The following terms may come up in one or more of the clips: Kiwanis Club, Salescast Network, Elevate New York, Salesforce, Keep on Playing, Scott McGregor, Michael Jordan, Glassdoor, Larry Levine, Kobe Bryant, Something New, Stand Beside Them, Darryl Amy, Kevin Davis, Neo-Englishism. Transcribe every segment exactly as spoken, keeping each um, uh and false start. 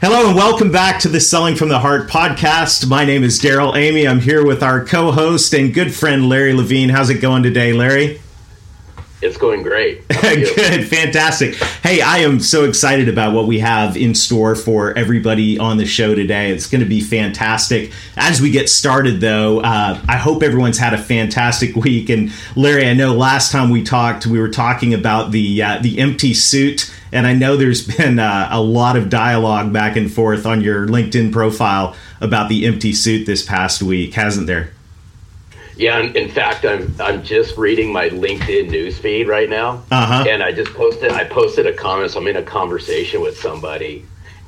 Hello and welcome back to the Selling from the Heart podcast. My name is Darryl Amy. I'm here with our co-host and good friend, Larry Levine. How's it going today, Larry? It's going great. Good. Fantastic. Hey, I am so excited about what we have in store for everybody on the show today. It's going to be fantastic. As we get started, though, uh, I hope everyone's had a fantastic week. And Larry, I know last time we talked, we were talking about the uh, the empty suit. And I know there's been uh, a lot of dialogue back and forth on your LinkedIn profile about the empty suit this past week, hasn't there? Yeah, in fact, I'm I'm just reading my LinkedIn newsfeed right now, uh-huh. and I just posted I posted a comment. So I'm in a conversation with somebody,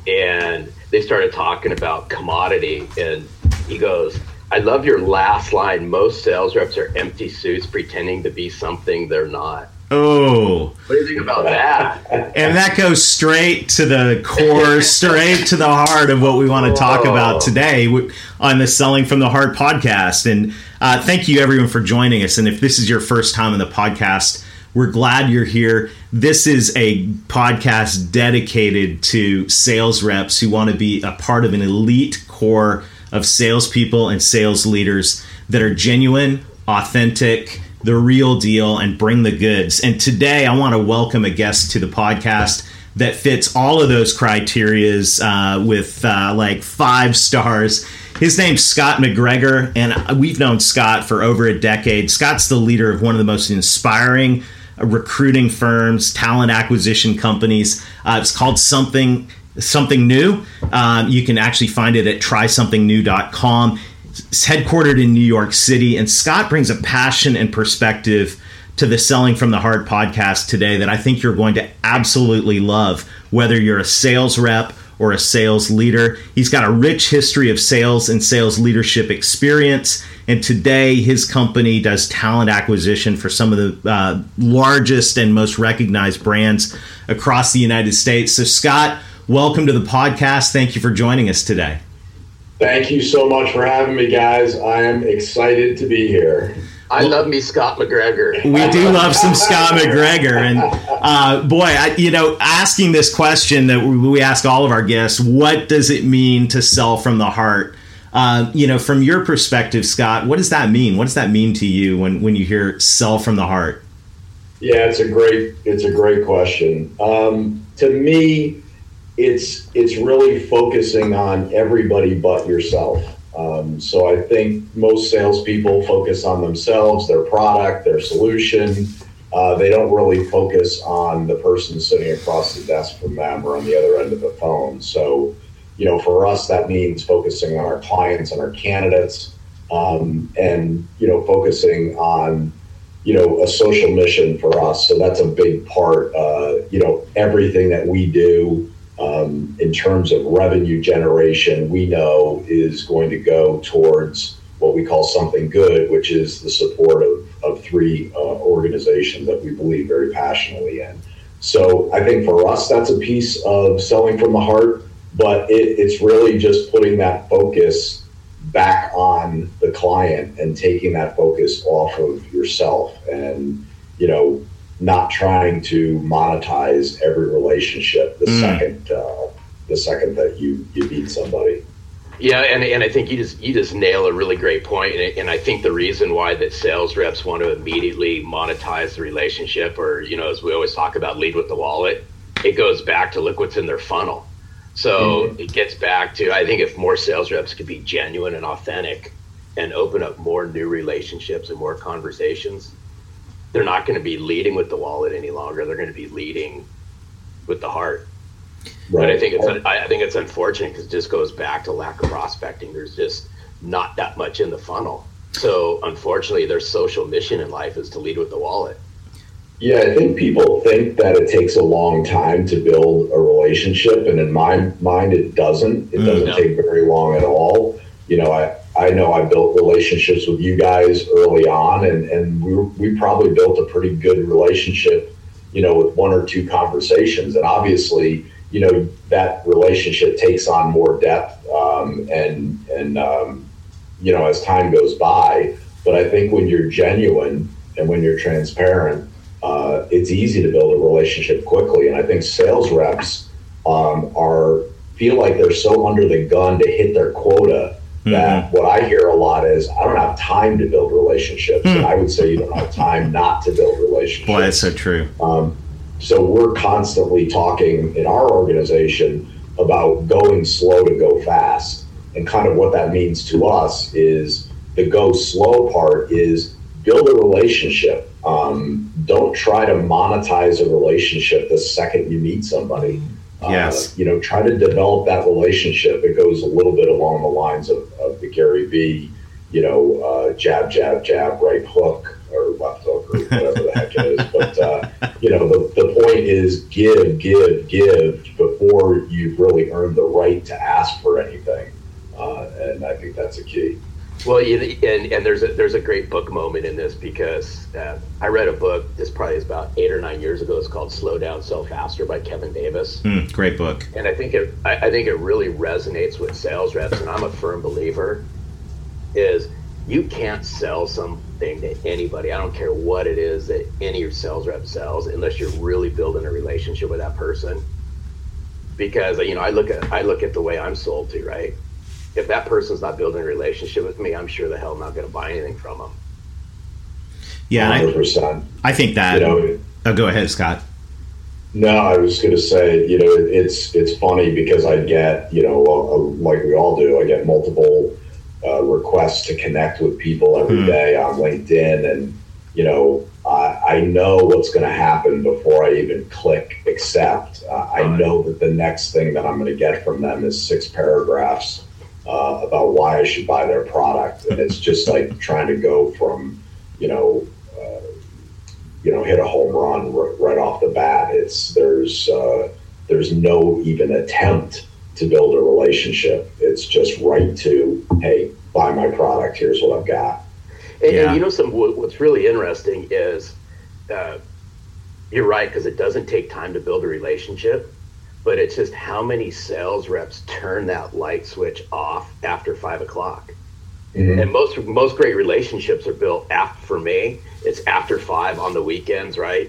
and they started talking about commodity, and he goes, "I love your last line. Most sales reps are empty suits pretending to be something they're not." Oh, what do you think about that? And that goes straight to the core, straight to the heart of what we want to talk about today on the Selling from the Heart podcast. And uh, thank you everyone for joining us. And if this is your first time in the podcast, we're glad you're here. This is a podcast dedicated to sales reps who want to be a part of an elite core of salespeople and sales leaders that are genuine, authentic, the real deal, and bring the goods. And today I want to welcome a guest to the podcast that fits all of those criterias uh, with uh, like five stars. His name's Scott McGregor, and we've known Scott for over a decade. Scott's the leader of one of the most inspiring recruiting firms, talent acquisition companies. Uh, it's called Something Something New. Um, you can actually find it at try something new dot com. It's headquartered in New York City, and Scott brings a passion and perspective to the Selling from the Heart podcast today that I think you're going to absolutely love, whether you're a sales rep or a sales leader. He's got a rich history of sales and sales leadership experience, and today his company does talent acquisition for some of the uh, largest and most recognized brands across the United States. So, Scott, welcome to the podcast. Thank you for joining us today. Thank you so much for having me, guys. I am excited to be here. I love me Scott McGregor. We do love some Scott McGregor. And uh, boy, I, you know, asking this question that we ask all of our guests, what does it mean to sell from the heart? Uh, you know, from your perspective, Scott, what does that mean? What does that mean to you when, when you hear sell from the heart? Yeah, it's a great, it's a great question. Um, to me, It's it's really focusing on everybody but yourself. Um, so I think most salespeople focus on themselves, their product, their solution. Uh, they don't really focus on the person sitting across the desk from them or on the other end of the phone. So, you know, for us, that means focusing on our clients and our candidates, um, and, you know, focusing on, you know, a social mission for us. So that's a big part, uh, you know, everything that we do. Um, in terms of revenue generation, we know is going to go towards what we call something good, which is the support of, of three uh, organizations that we believe very passionately in. So I think for us, that's a piece of selling from the heart, but it, it's really just putting that focus back on the client and taking that focus off of yourself and, you know, not trying to monetize every relationship the mm. second uh, the second that you, you meet somebody. Yeah, and and I think you just you just nail a really great point. And, and I think the reason why that sales reps want to immediately monetize the relationship, or, you know, as we always talk about, lead with the wallet, it goes back to look what's in their funnel. So mm. it gets back to, I think if more sales reps could be genuine and authentic and open up more new relationships and more conversations, they're not going to be leading with the wallet any longer. They're going to be leading with the heart. Right. But I think it's I think it's unfortunate because it just goes back to lack of prospecting. There's just not that much in the funnel. So unfortunately, their social mission in life is to lead with the wallet. Yeah, I think people think that it takes a long time to build a relationship, and in my mind, it doesn't. It doesn't mm, no. take very long at all. You know, I, I know I built relationships with you guys early on, and, and we, were, we probably built a pretty good relationship, you know, with one or two conversations. And obviously, you know, that relationship takes on more depth um, and, and um, you know, as time goes by. But I think when you're genuine and when you're transparent, Uh, it's easy to build a relationship quickly. And I think sales reps um, are feel like they're so under the gun to hit their quota that mm-hmm. what I hear a lot is, I don't have time to build relationships. Mm. And I would say you don't have time not to build relationships. Boy, that's so true. Um, so we're constantly talking in our organization about going slow to go fast. And kind of what that means to us is the go slow part is build a relationship. Um, don't try to monetize a relationship the second you meet somebody. Uh, yes. You know, try to develop that relationship. It goes a little bit along the lines of, of the Gary Vee, you know, uh, jab, jab, jab, right hook or left hook or whatever the heck it is. But, uh, you know, the, the point is give, give, give before you've really earned the right to ask for anything. Uh, and I think that's a key. Well, and, and there's a there's a great book moment in this because uh, I read a book. This probably is about eight or nine years ago. It's called "Slow Down, Sell Faster" by Kevin Davis. Mm, great book. And I think it I, I think it really resonates with sales reps. And I'm a firm believer is you can't sell something to anybody. I don't care what it is that any sales rep sells unless you're really building a relationship with that person. Because you know I look at I look at the way I'm sold to, right? If that person's not building a relationship with me, I'm sure the hell I'm not going to buy anything from them. Yeah, one hundred percent. I, I think that. You know, oh, go ahead, Scott. No, I was going to say, you know, it's it's funny because I get, you know, uh, like we all do, I get multiple uh, requests to connect with people every mm. day on LinkedIn, and you know, I, I know what's going to happen before I even click accept. Uh, I right. know that the next thing that I'm going to get from them is six paragraphs. Uh, about why I should buy their product, and it's just like trying to go from, you know, uh, you know, hit a home run r- right off the bat. It's there's uh, there's no even attempt to build a relationship. It's just right to, hey, buy my product. Here's what I've got. And, yeah. and you know, some what's really interesting is uh, you're right because it doesn't take time to build a relationship. But it's just how many sales reps turn that light switch off after five o'clock. Mm-hmm. And most most great relationships are built after, for me, it's after five on the weekends, right?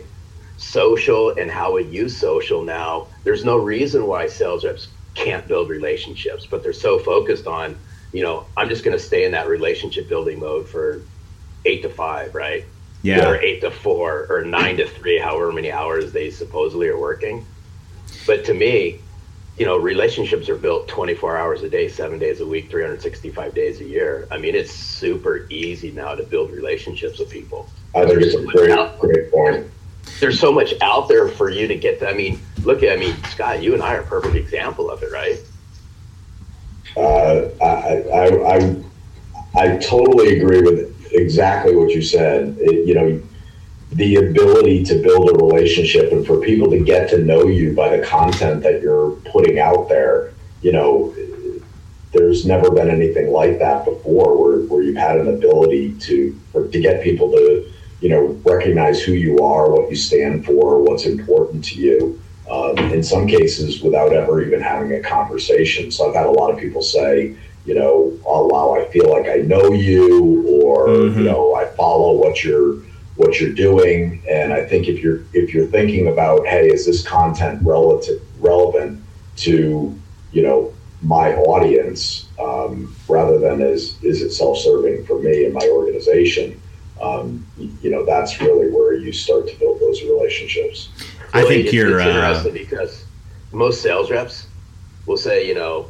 Social and how we use social now. There's no reason why sales reps can't build relationships, but they're so focused on, you know, I'm just going to stay in that relationship building mode for eight to five, right? Yeah. Or eight to four or nine to three, however many hours they supposedly are working. But to me, you know, relationships are built twenty-four hours a day, seven days a week, three hundred sixty-five days a year. I mean, it's super easy now to build relationships with people. I think it's a great, great point. There's so much out there for you to get. I mean, look at, I mean, Scott, you and I are a perfect example of it, right? Uh, I, I, I, I totally agree with exactly what you said. It, you know, the ability to build a relationship and for people to get to know you by the content that you're putting out there, you know, there's never been anything like that before where, where you've had an ability to for, to get people to, you know, recognize who you are, what you stand for, what's important to you, um, in some cases without ever even having a conversation. So I've had a lot of people say, you know, oh, wow, I feel like I know you or, mm-hmm. you know, I follow what you're what you're doing. And I think if you're if you're thinking about, hey, is this content relative relevant to, you know, my audience, um, rather than is is it self-serving for me and my organization, um, you know, that's really where you start to build those relationships. I really, think it's, you're it's interesting uh, because most sales reps will say, you know,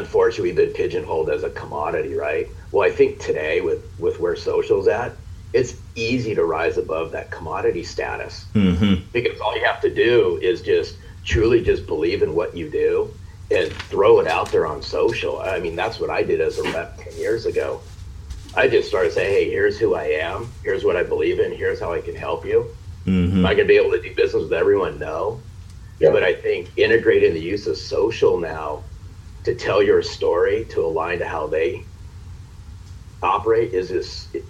unfortunately we've been pigeonholed as a commodity, right? Well, I think today with with where social's at, it's easy to rise above that commodity status mm-hmm. because all you have to do is just truly just believe in what you do and throw it out there on social. I mean, that's what I did as a rep ten years ago. I just started saying, hey, here's who I am. Here's what I believe in. Here's how I can help you. Mm-hmm. If I could be able to do business with everyone, no. Yeah. But I think integrating the use of social now to tell your story, to align to how they operate is this. It,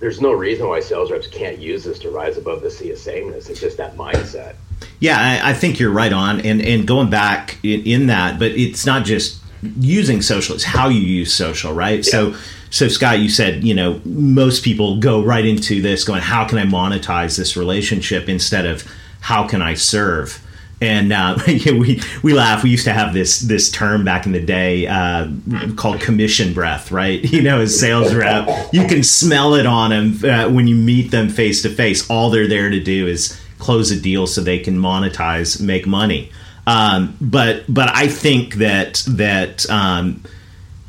there's no reason why sales reps can't use this to rise above the sea of sameness. It's just that mindset. Yeah, I, I think you're right on. And, and going back in, in that, but it's not just using social, it's how you use social, right? Yeah. So, so Scott, you said, you know, most people go right into this going, how can I monetize this relationship instead of how can I serve? And uh, we we laugh. We used to have this this term back in the day uh, called commission breath, right? You know, as sales rep, you can smell it on them uh, when you meet them face to face. All they're there to do is close a deal so they can monetize, make money. Um, but but I think that that um,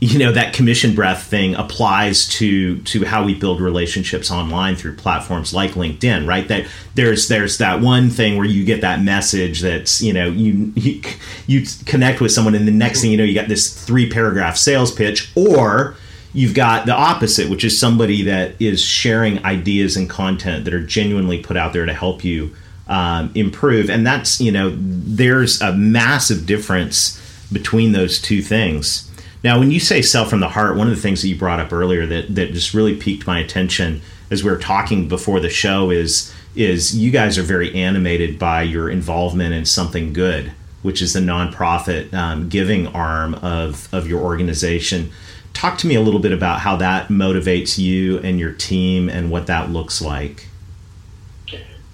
you know, that commission breath thing applies to to how we build relationships online through platforms like LinkedIn, right? That there's there's that one thing where you get that message that's, you know, you you, you connect with someone and the next thing you know, you got this three paragraph sales pitch, or you've got the opposite, which is somebody that is sharing ideas and content that are genuinely put out there to help you um, improve. And that's, you know, there's a massive difference between those two things. Now, when you say sell from the heart, one of the things that you brought up earlier that, that just really piqued my attention as we were talking before the show is is you guys are very animated by your involvement in Something Good, which is the nonprofit um, giving arm of, of your organization. Talk to me a little bit about how that motivates you and your team and what that looks like.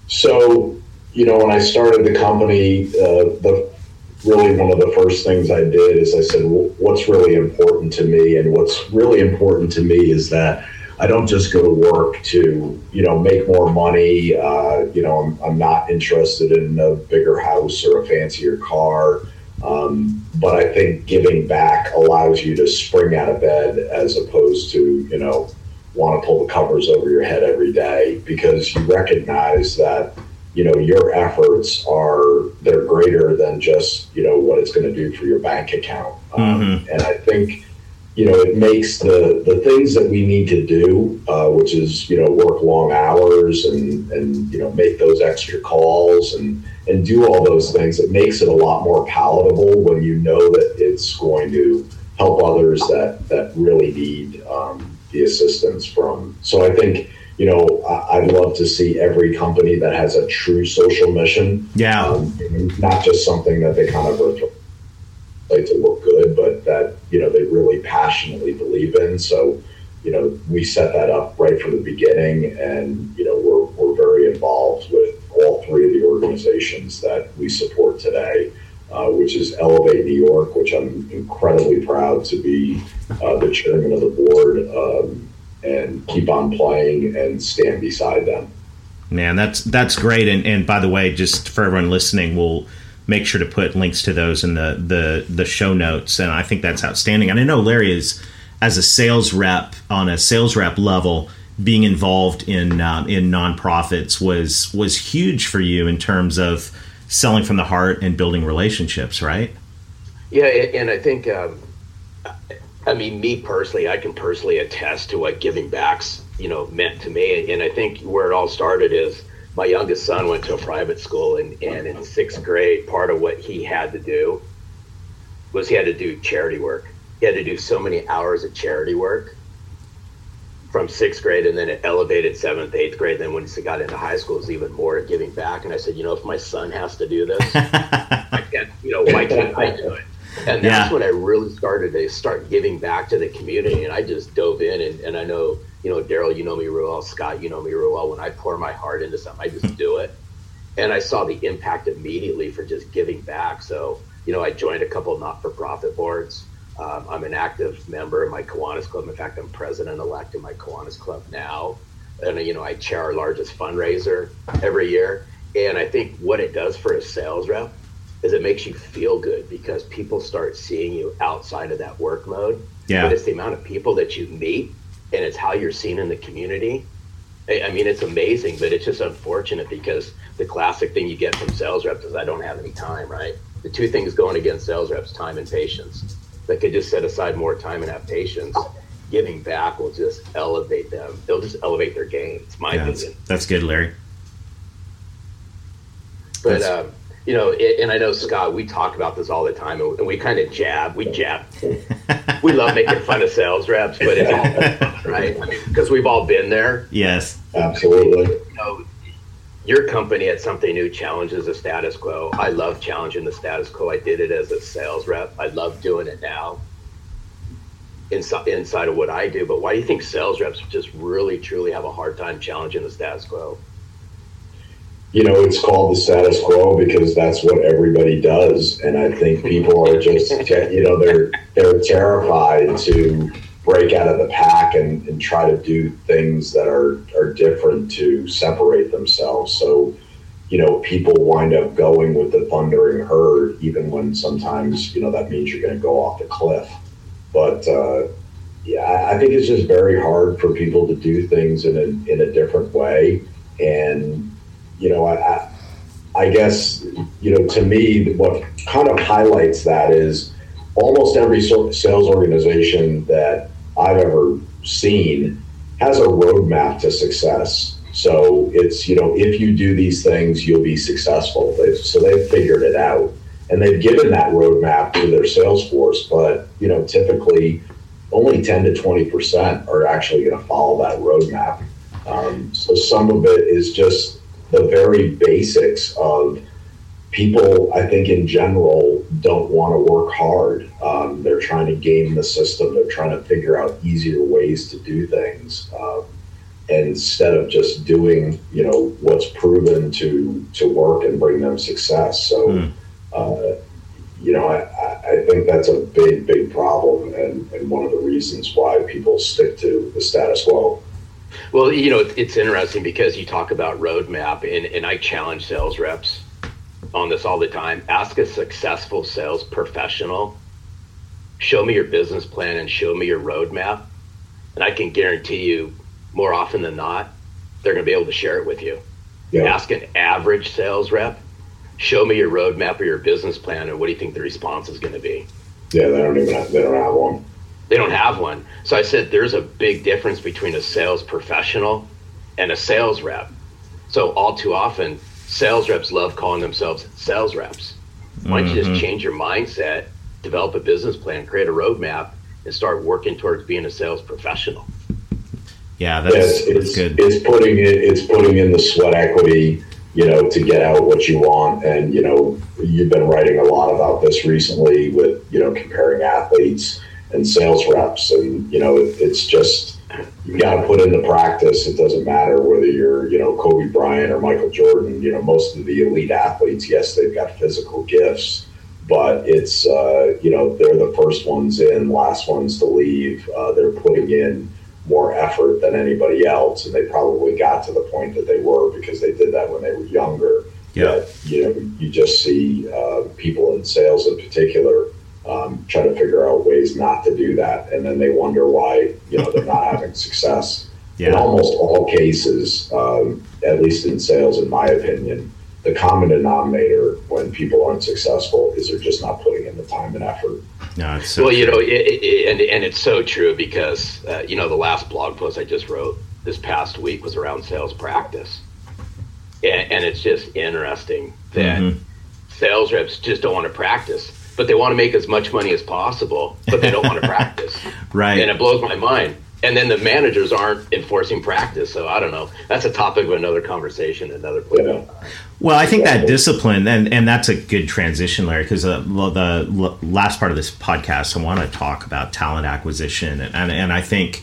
So, you know, when I started the company, uh, the really one of the first things I did is I said, well, what's really important to me? And what's really important to me is that I don't just go to work to, you know, make more money. Uh, you know, I'm, I'm not interested in a bigger house or a fancier car. Um, but I think giving back allows you to spring out of bed as opposed to, you know, want to pull the covers over your head every day, because you recognize that, you know, your efforts are, they're greater than just, you know, what it's going to do for your bank account. Um, mm-hmm. And I think, you know, it makes the, the things that we need to do, uh, which is, you know, work long hours and, and, you know, make those extra calls and, and do all those things. It makes it a lot more palatable when you know that it's going to help others that, that really need um, the assistance from. So I think, you know, I'd love to see every company that has a true social mission. Yeah. Um, not just something that they kind of like to look good, but that, you know, they really passionately believe in. So, you know, we set that up right from the beginning, and, you know, we're, we're very involved with all three of the organizations that we support today, uh, which is Elevate New York, which I'm incredibly proud to be uh, the chairman of the board, um, and Keep On Playing, and Stand Beside Them. Man, that's that's great. And, and by the way, just for everyone listening, we'll make sure to put links to those in the, the, the show notes. And I think that's outstanding. And I know Larry is, as a sales rep, on a sales rep level, being involved in um, in nonprofits was was huge for you in terms of selling from the heart and building relationships, right? Yeah, and I think... Um I mean, me personally, I can personally attest to what giving back's, you know, meant to me. And I think where it all started is my youngest son went to a private school, and, and in sixth grade, part of what he had to do was he had to do charity work. He had to do so many hours of charity work from sixth grade, and then it elevated seventh, eighth grade. Then once he got into high school, it was even more giving back. And I said, you know, if my son has to do this, I can't, you know, why can't I do it? And that's yeah. when I really started to start giving back to the community. And I just dove in. And, and I know, you know, Darryl, you know me real well. Scott, you know me real well. When I pour my heart into something, I just do it. And I saw the impact immediately for just giving back. So, you know, I joined a couple of not-for-profit boards. Um, I'm an active member of my Kiwanis Club. In fact, I'm president-elect in my Kiwanis Club now. And, you know, I chair our largest fundraiser every year. And I think what it does for a sales rep is it makes you feel good, because people start seeing you outside of that work mode. Yeah. But it's the amount of people that you meet, and it's how you're seen in the community. I mean, it's amazing, but it's just unfortunate, because the classic thing you get from sales reps is I don't have any time, right? The two things going against sales reps, time and patience. They could just set aside more time and have patience. Giving back will just elevate them. They'll just elevate their game. It's my yeah, opinion. That's, that's good, Larry. But, um, you know, it, and I know, Scott, we talk about this all the time, and we kind of jab. We jab. We love making fun of sales reps, but it's all fun, right? I mean, because we've all been there. Yes. Absolutely. You know, your company at Something New challenges the status quo. I love challenging the status quo. I did it as a sales rep. I love doing it now inside, inside of what I do. But why do you think sales reps just really, truly have a hard time challenging the status quo? You know, it's called the status quo because that's what everybody does. And I think people are just, you know, they're they're terrified to break out of the pack and, and try to do things that are, are different to separate themselves. So, you know, people wind up going with the thundering herd, even when sometimes, you know, that means you're going to go off the cliff. But, uh, yeah, I think it's just very hard for people to do things in a, in a different way. And, you know, I, I guess, you know, to me, what kind of highlights that is almost every sales organization that I've ever seen has a roadmap to success. So it's, you know, if you do these things, you'll be successful. They've, so they've figured it out, and they've given that roadmap to their sales force. But, you know, typically only ten to twenty percent are actually going to follow that roadmap. Um, so some of it is just the very basics of people. I think in general don't want to work hard. Um, they're trying to game the system. They're trying to figure out easier ways to do things um, instead of just doing, you know, what's proven to to work and bring them success. So, mm. uh, you know, I, I think that's a big, big problem and, and one of the reasons why people stick to the status quo. Well, you know, it's interesting because you talk about roadmap, and, and I challenge sales reps on this all the time. Ask a successful sales professional, show me your business plan and show me your roadmap, and I can guarantee you more often than not, they're going to be able to share it with you. Yeah. Ask an average sales rep, show me your roadmap or your business plan, and what do you think the response is going to be? Yeah, they don't even have, they don't have one. They don't have one. So I said, there's a big difference between a sales professional and a sales rep. So all too often, sales reps love calling themselves sales reps. Why don't you just change your mindset, develop a business plan, create a roadmap, and start working towards being a sales professional? Yeah, that's, yes, it's, that's good. It's putting in, it's putting in the sweat equity, you know, to get out what you want. And, you know, you've been writing a lot about this recently with, you know, comparing athletes and sales reps, and you know it, it's just you got to put in the practice. It doesn't matter whether you're, you know, Kobe Bryant or Michael Jordan. You know, most of the elite athletes, yes, they've got physical gifts, but it's uh, you know, they're the first ones in, last ones to leave. Uh, they're putting in more effort than anybody else, and they probably got to the point that they were because they did that when they were younger. Yeah, but, you know, you just see uh, people in sales in particular. Um, try to figure out ways not to do that, and then they wonder why, you know, they're not having success. Yeah. In almost all cases, um, at least in sales, in my opinion, the common denominator when people aren't successful is they're just not putting in the time and effort. No, it's so well, true. You know, it, it, and and it's so true because uh, you know, the last blog post I just wrote this past week was around sales practice, and, and it's just interesting that mm-hmm. sales reps just don't want to practice. But they want to make as much money as possible, but they don't want to practice. Right. And it blows my mind. And then the managers aren't enforcing practice. So I don't know. That's a topic of another conversation, another point. Yeah. Well, I think that discipline, and, and that's a good transition, Larry, because uh, the last part of this podcast, I want to talk about talent acquisition. And, and, and I think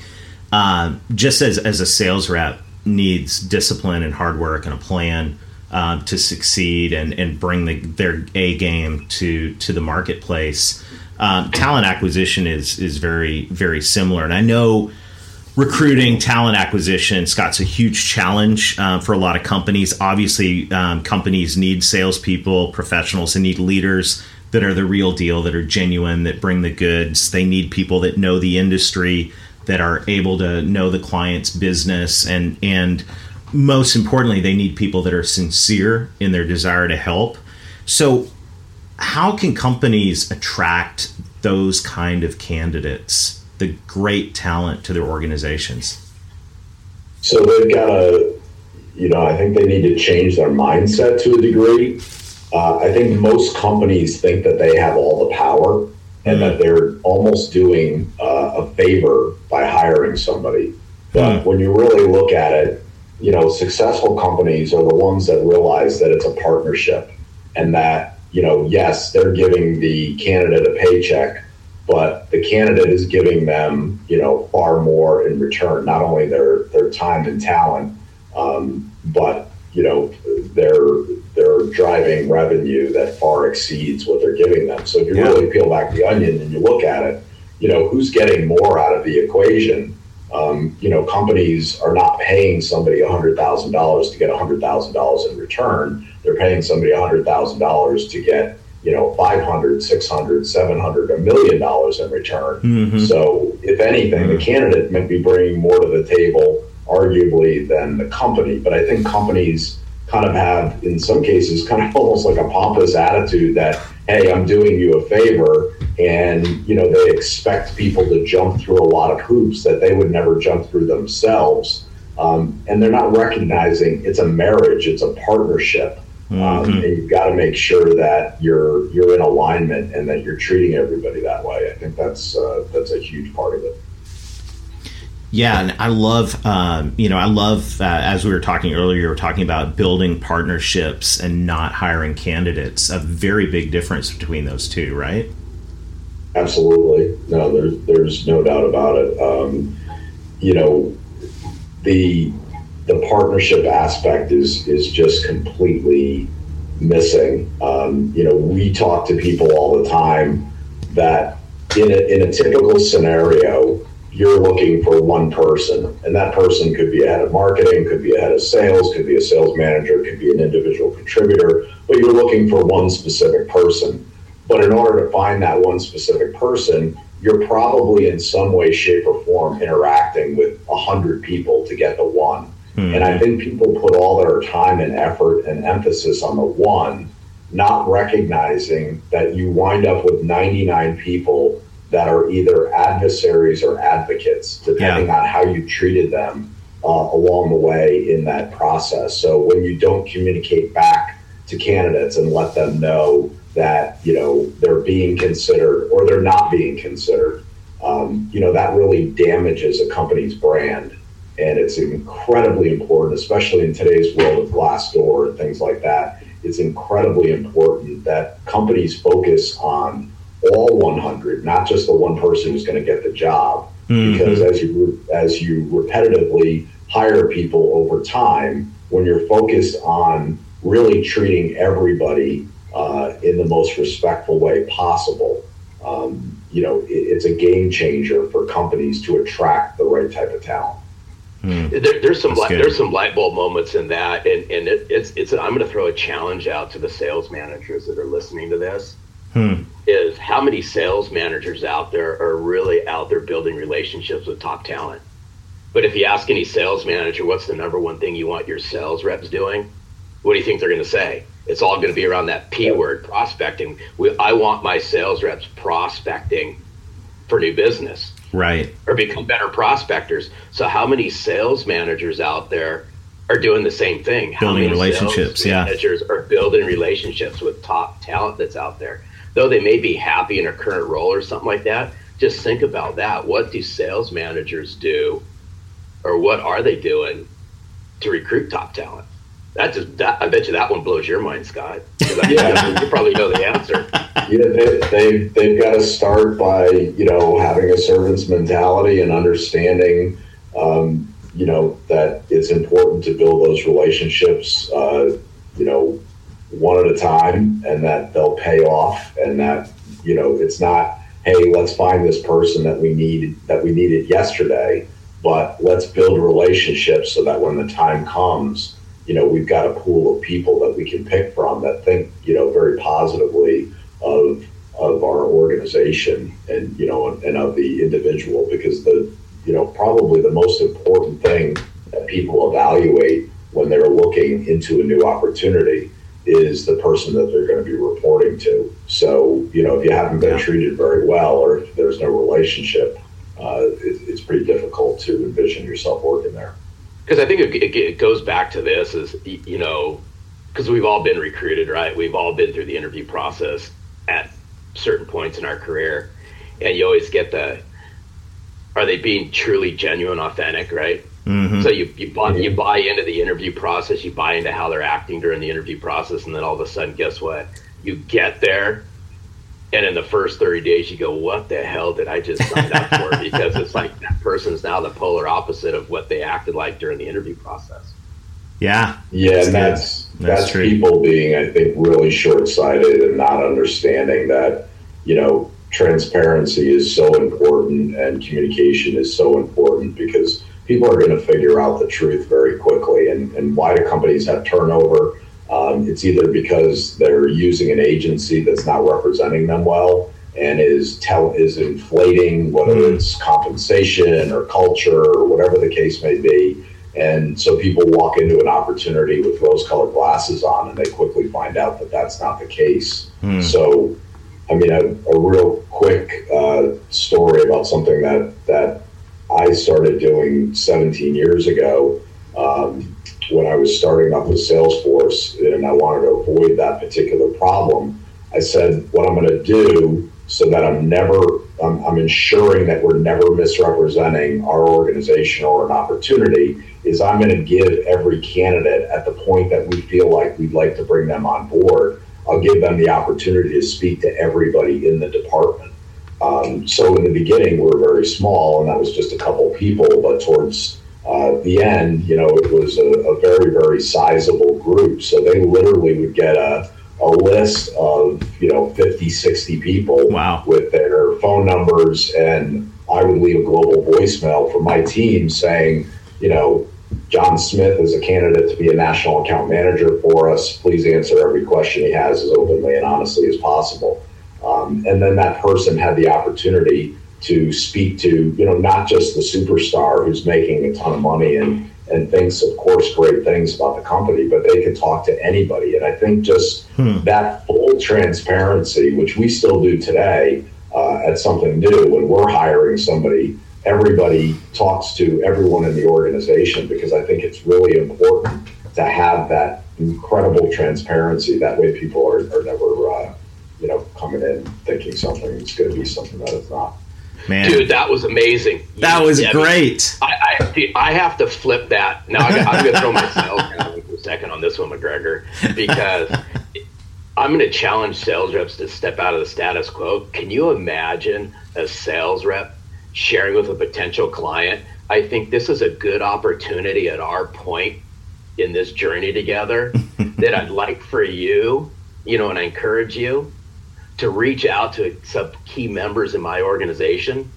uh, just as, as a sales rep needs discipline and hard work and a plan Uh, to succeed and, and bring the, their A game to to the marketplace. Um, talent acquisition is is very, very similar. And I know recruiting, talent acquisition, Scott's a huge challenge uh, for a lot of companies. Obviously, um, companies need salespeople, professionals, they need leaders that are the real deal, that are genuine, that bring the goods. They need people that know the industry, that are able to know the client's business, and and most importantly, they need people that are sincere in their desire to help. So how can companies attract those kind of candidates, the great talent, to their organizations? So they've got to, you know, I think they need to change their mindset to a degree. Uh, I think most companies think that they have all the power and that they're almost doing uh, a favor by hiring somebody. But yeah. when you really look at it, you know, successful companies are the ones that realize that it's a partnership and that, you know, yes, they're giving the candidate a paycheck, but the candidate is giving them, you know, far more in return, not only their, their time and talent, um, but, you know, they're, they're driving revenue that far exceeds what they're giving them. So if you yeah. really peel back the onion and you look at it, you know, who's getting more out of the equation? Um, you know, companies are not paying somebody one hundred thousand dollars to get one hundred thousand dollars in return. They're paying somebody one hundred thousand dollars to get, you know, five hundred, six hundred, seven hundred, a million dollars in return. Mm-hmm. So if anything, the candidate may be bringing more to the table, arguably, than the company. But I think companies kind of have, in some cases, kind of almost like a pompous attitude that, hey, I'm doing you a favor. And, you know, they expect people to jump through a lot of hoops that they would never jump through themselves. Um, and they're not recognizing it's a marriage, it's a partnership. Mm-hmm. Um, and you've got to make sure that you're you're in alignment and that you're treating everybody that way. I think that's uh, that's a huge part of it. Yeah, and I love, um, you know, I love, uh, as we were talking earlier, we were talking about building partnerships and not hiring candidates. A very big difference between those two, right? Absolutely. No, there's, there's no doubt about it. Um, you know, the the partnership aspect is, is just completely missing. Um, you know, we talk to people all the time that in a, in a typical scenario, you're looking for one person, and that person could be a head of marketing, could be a head of sales, could be a sales manager, could be an individual contributor, but you're looking for one specific person. But in order to find that one specific person, you're probably in some way, shape, or form interacting with a hundred people to get the one. Mm-hmm. And I think people put all their time and effort and emphasis on the one, not recognizing that you wind up with ninety-nine people that are either adversaries or advocates, depending yeah. on how you treated them uh, along the way in that process. So when you don't communicate back to candidates and let them know that, you know, they're being considered or they're not being considered, um, you know, that really damages a company's brand. And it's incredibly important, especially in today's world of Glassdoor and things like that. It's incredibly important that companies focus on all one hundred, not just the one person who's going to get the job. Mm-hmm. Because as you as you repetitively hire people over time, when you're focused on really treating everybody uh, in the most respectful way possible, um, you know, it, it's a game changer for companies to attract the right type of talent. Mm. There, there's some light, there's some light bulb moments in that, and and it, it's it's I'm going to throw a challenge out to the sales managers that are listening to this. Hmm. Is how many sales managers out there are really out there building relationships with top talent? But if you ask any sales manager, what's the number one thing you want your sales reps doing? What do you think they're going to say? It's all going to be around that P word, prospecting. We, I want my sales reps prospecting for new business. Right. Or become better prospectors. So how many sales managers out there are doing the same thing? How building many relationships, sales managers yeah. are building relationships with top talent that's out there? Though they may be happy in a current role or something like that, just think about that. What do sales managers do, or what are they doing to recruit top talent? That just, that, I bet you that one blows your mind, Scott. I, yeah, you probably know the answer. Yeah, they, they, they've got to start by, you know, having a servant's mentality and understanding, um, you know, that it's important to build those relationships, uh, you know, one at a time, and that they'll pay off, and that, you know, it's not, hey, let's find this person that we need that we needed yesterday, but let's build relationships so that when the time comes, you know, we've got a pool of people that we can pick from that think, you know, very positively of of our organization and, you know, and of the individual. Because the, you know, probably the most important thing that people evaluate when they're looking into a new opportunity is the person that they're going to be reporting to. So, you know, if you haven't been yeah. treated very well, or if there's no relationship, uh, it, it's pretty difficult to envision yourself working there. because I think it, it, it goes back to this is, you know, because we've all been recruited, right? We've all been through the interview process at certain points in our career, and you always get the, are they being truly genuine, authentic, right? Mm-hmm. So you you buy, you buy into the interview process, you buy into how they're acting during the interview process, and then all of a sudden, guess what? You get there, and in the first thirty days, you go, what the hell did I just sign up for? Because it's like that person's now the polar opposite of what they acted like during the interview process. Yeah. Yeah, and that's, that's, that's people being, I think, really short-sighted and not understanding that, you know, transparency is so important and communication is so important because people are going to figure out the truth very quickly. And, and why do companies have turnover? Um, it's either because they're using an agency that's not representing them well and is tell is inflating, whether it's compensation or culture or whatever the case may be. And so people walk into an opportunity with rose-colored glasses on, and they quickly find out that that's not the case. Hmm. So, I mean, a, a real quick uh, story about something that that I started doing seventeen years ago um, when I was starting up with Salesforce, and I wanted to avoid that particular problem. I said, what I'm going to do so that I'm never, I'm, I'm ensuring that we're never misrepresenting our organization or an opportunity is I'm going to give every candidate at the point that we feel like we'd like to bring them on board, I'll give them the opportunity to speak to everybody in the department. Um, so in the beginning, we were very small, and that was just a couple people. But towards uh, the end, you know, it was a, a very, very sizable group. So they literally would get a, a list of, you know, fifty, sixty people. Wow. With their phone numbers. And I would leave a global voicemail for my team saying, you know, John Smith is a candidate to be a national account manager for us. Please answer every question he has as openly and honestly as possible. Um, and then that person had the opportunity to speak to, you know, not just the superstar who's making a ton of money and, and thinks, of course, great things about the company, but they could talk to anybody. And I think just hmm. that full transparency, which we still do today uh, at Something New, when we're hiring somebody, everybody talks to everyone in the organization, because I think it's really important to have that incredible transparency. That way people are, are never... Uh, you know, coming in thinking something is going to be something that it's not. Man. Dude, that was amazing. That you, was yeah, great. I, I, dude, I have to flip that. Now I'm, I'm going to throw myself out for a second on this one, McGregor, because I'm going to challenge sales reps to step out of the status quo. Can you imagine a sales rep sharing with a potential client, I think this is a good opportunity at our point in this journey together that I'd like for you, you know, and I encourage you to reach out to some key members in my organization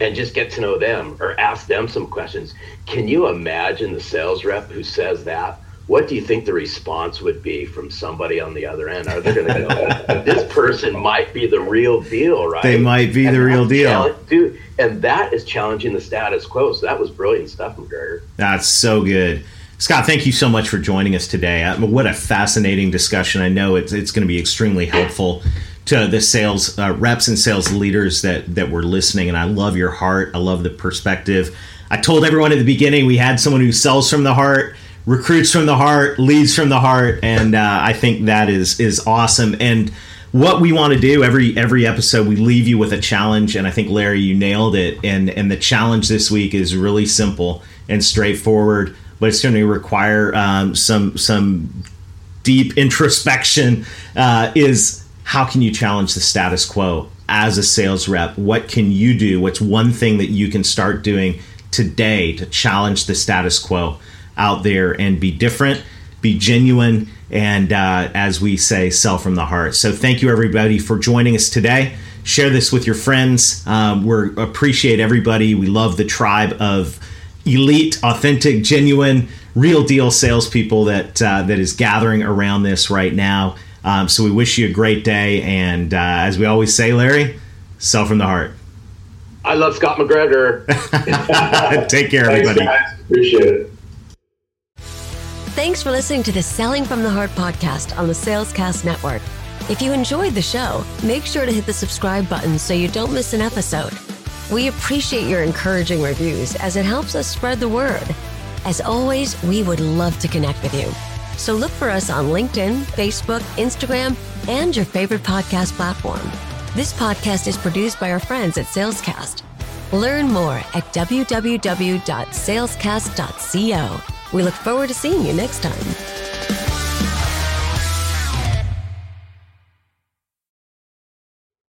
and just get to know them or ask them some questions. Can you imagine the sales rep who says that? What do you think the response would be from somebody on the other end? Are they going to go, this person might be the real deal, right? They might be and the real deal. Dude, and that is challenging the status quo. So that was brilliant stuff, McGregor. That's so good. Scott, thank you so much for joining us today. I mean, what a fascinating discussion. I know it's it's going to be extremely helpful to the sales uh, reps and sales leaders that, that were listening. And I love your heart. I love the perspective. I told everyone at the beginning we had someone who sells from the heart, recruits from the heart, leads from the heart. And uh, I think that is is awesome. And what we want to do every every episode, we leave you with a challenge. And I think, Larry, you nailed it. And and the challenge this week is really simple and straightforward, but it's going to require um, some some deep introspection. Uh, is how can you challenge the status quo as a sales rep? What can you do? What's one thing that you can start doing today to challenge the status quo out there and be different, be genuine, and uh, as we say, sell from the heart. So thank you, everybody, for joining us today. Share this with your friends. Uh, we appreciate everybody. We love the tribe of elite, authentic, genuine, real deal salespeople that uh, that is gathering around this right now. Um, so we wish you a great day. And uh, as we always say, Larry, sell from the heart. I love Scott McGregor. Take care, everybody. Thanks, guys. Appreciate it. Thanks for listening to the Selling from the Heart podcast on the Salescast Network. If you enjoyed the show, make sure to hit the subscribe button so you don't miss an episode. We appreciate your encouraging reviews as it helps us spread the word. As always, we would love to connect with you. So look for us on LinkedIn, Facebook, Instagram, and your favorite podcast platform. This podcast is produced by our friends at Salescast. Learn more at w w w dot salescast dot co. We look forward to seeing you next time.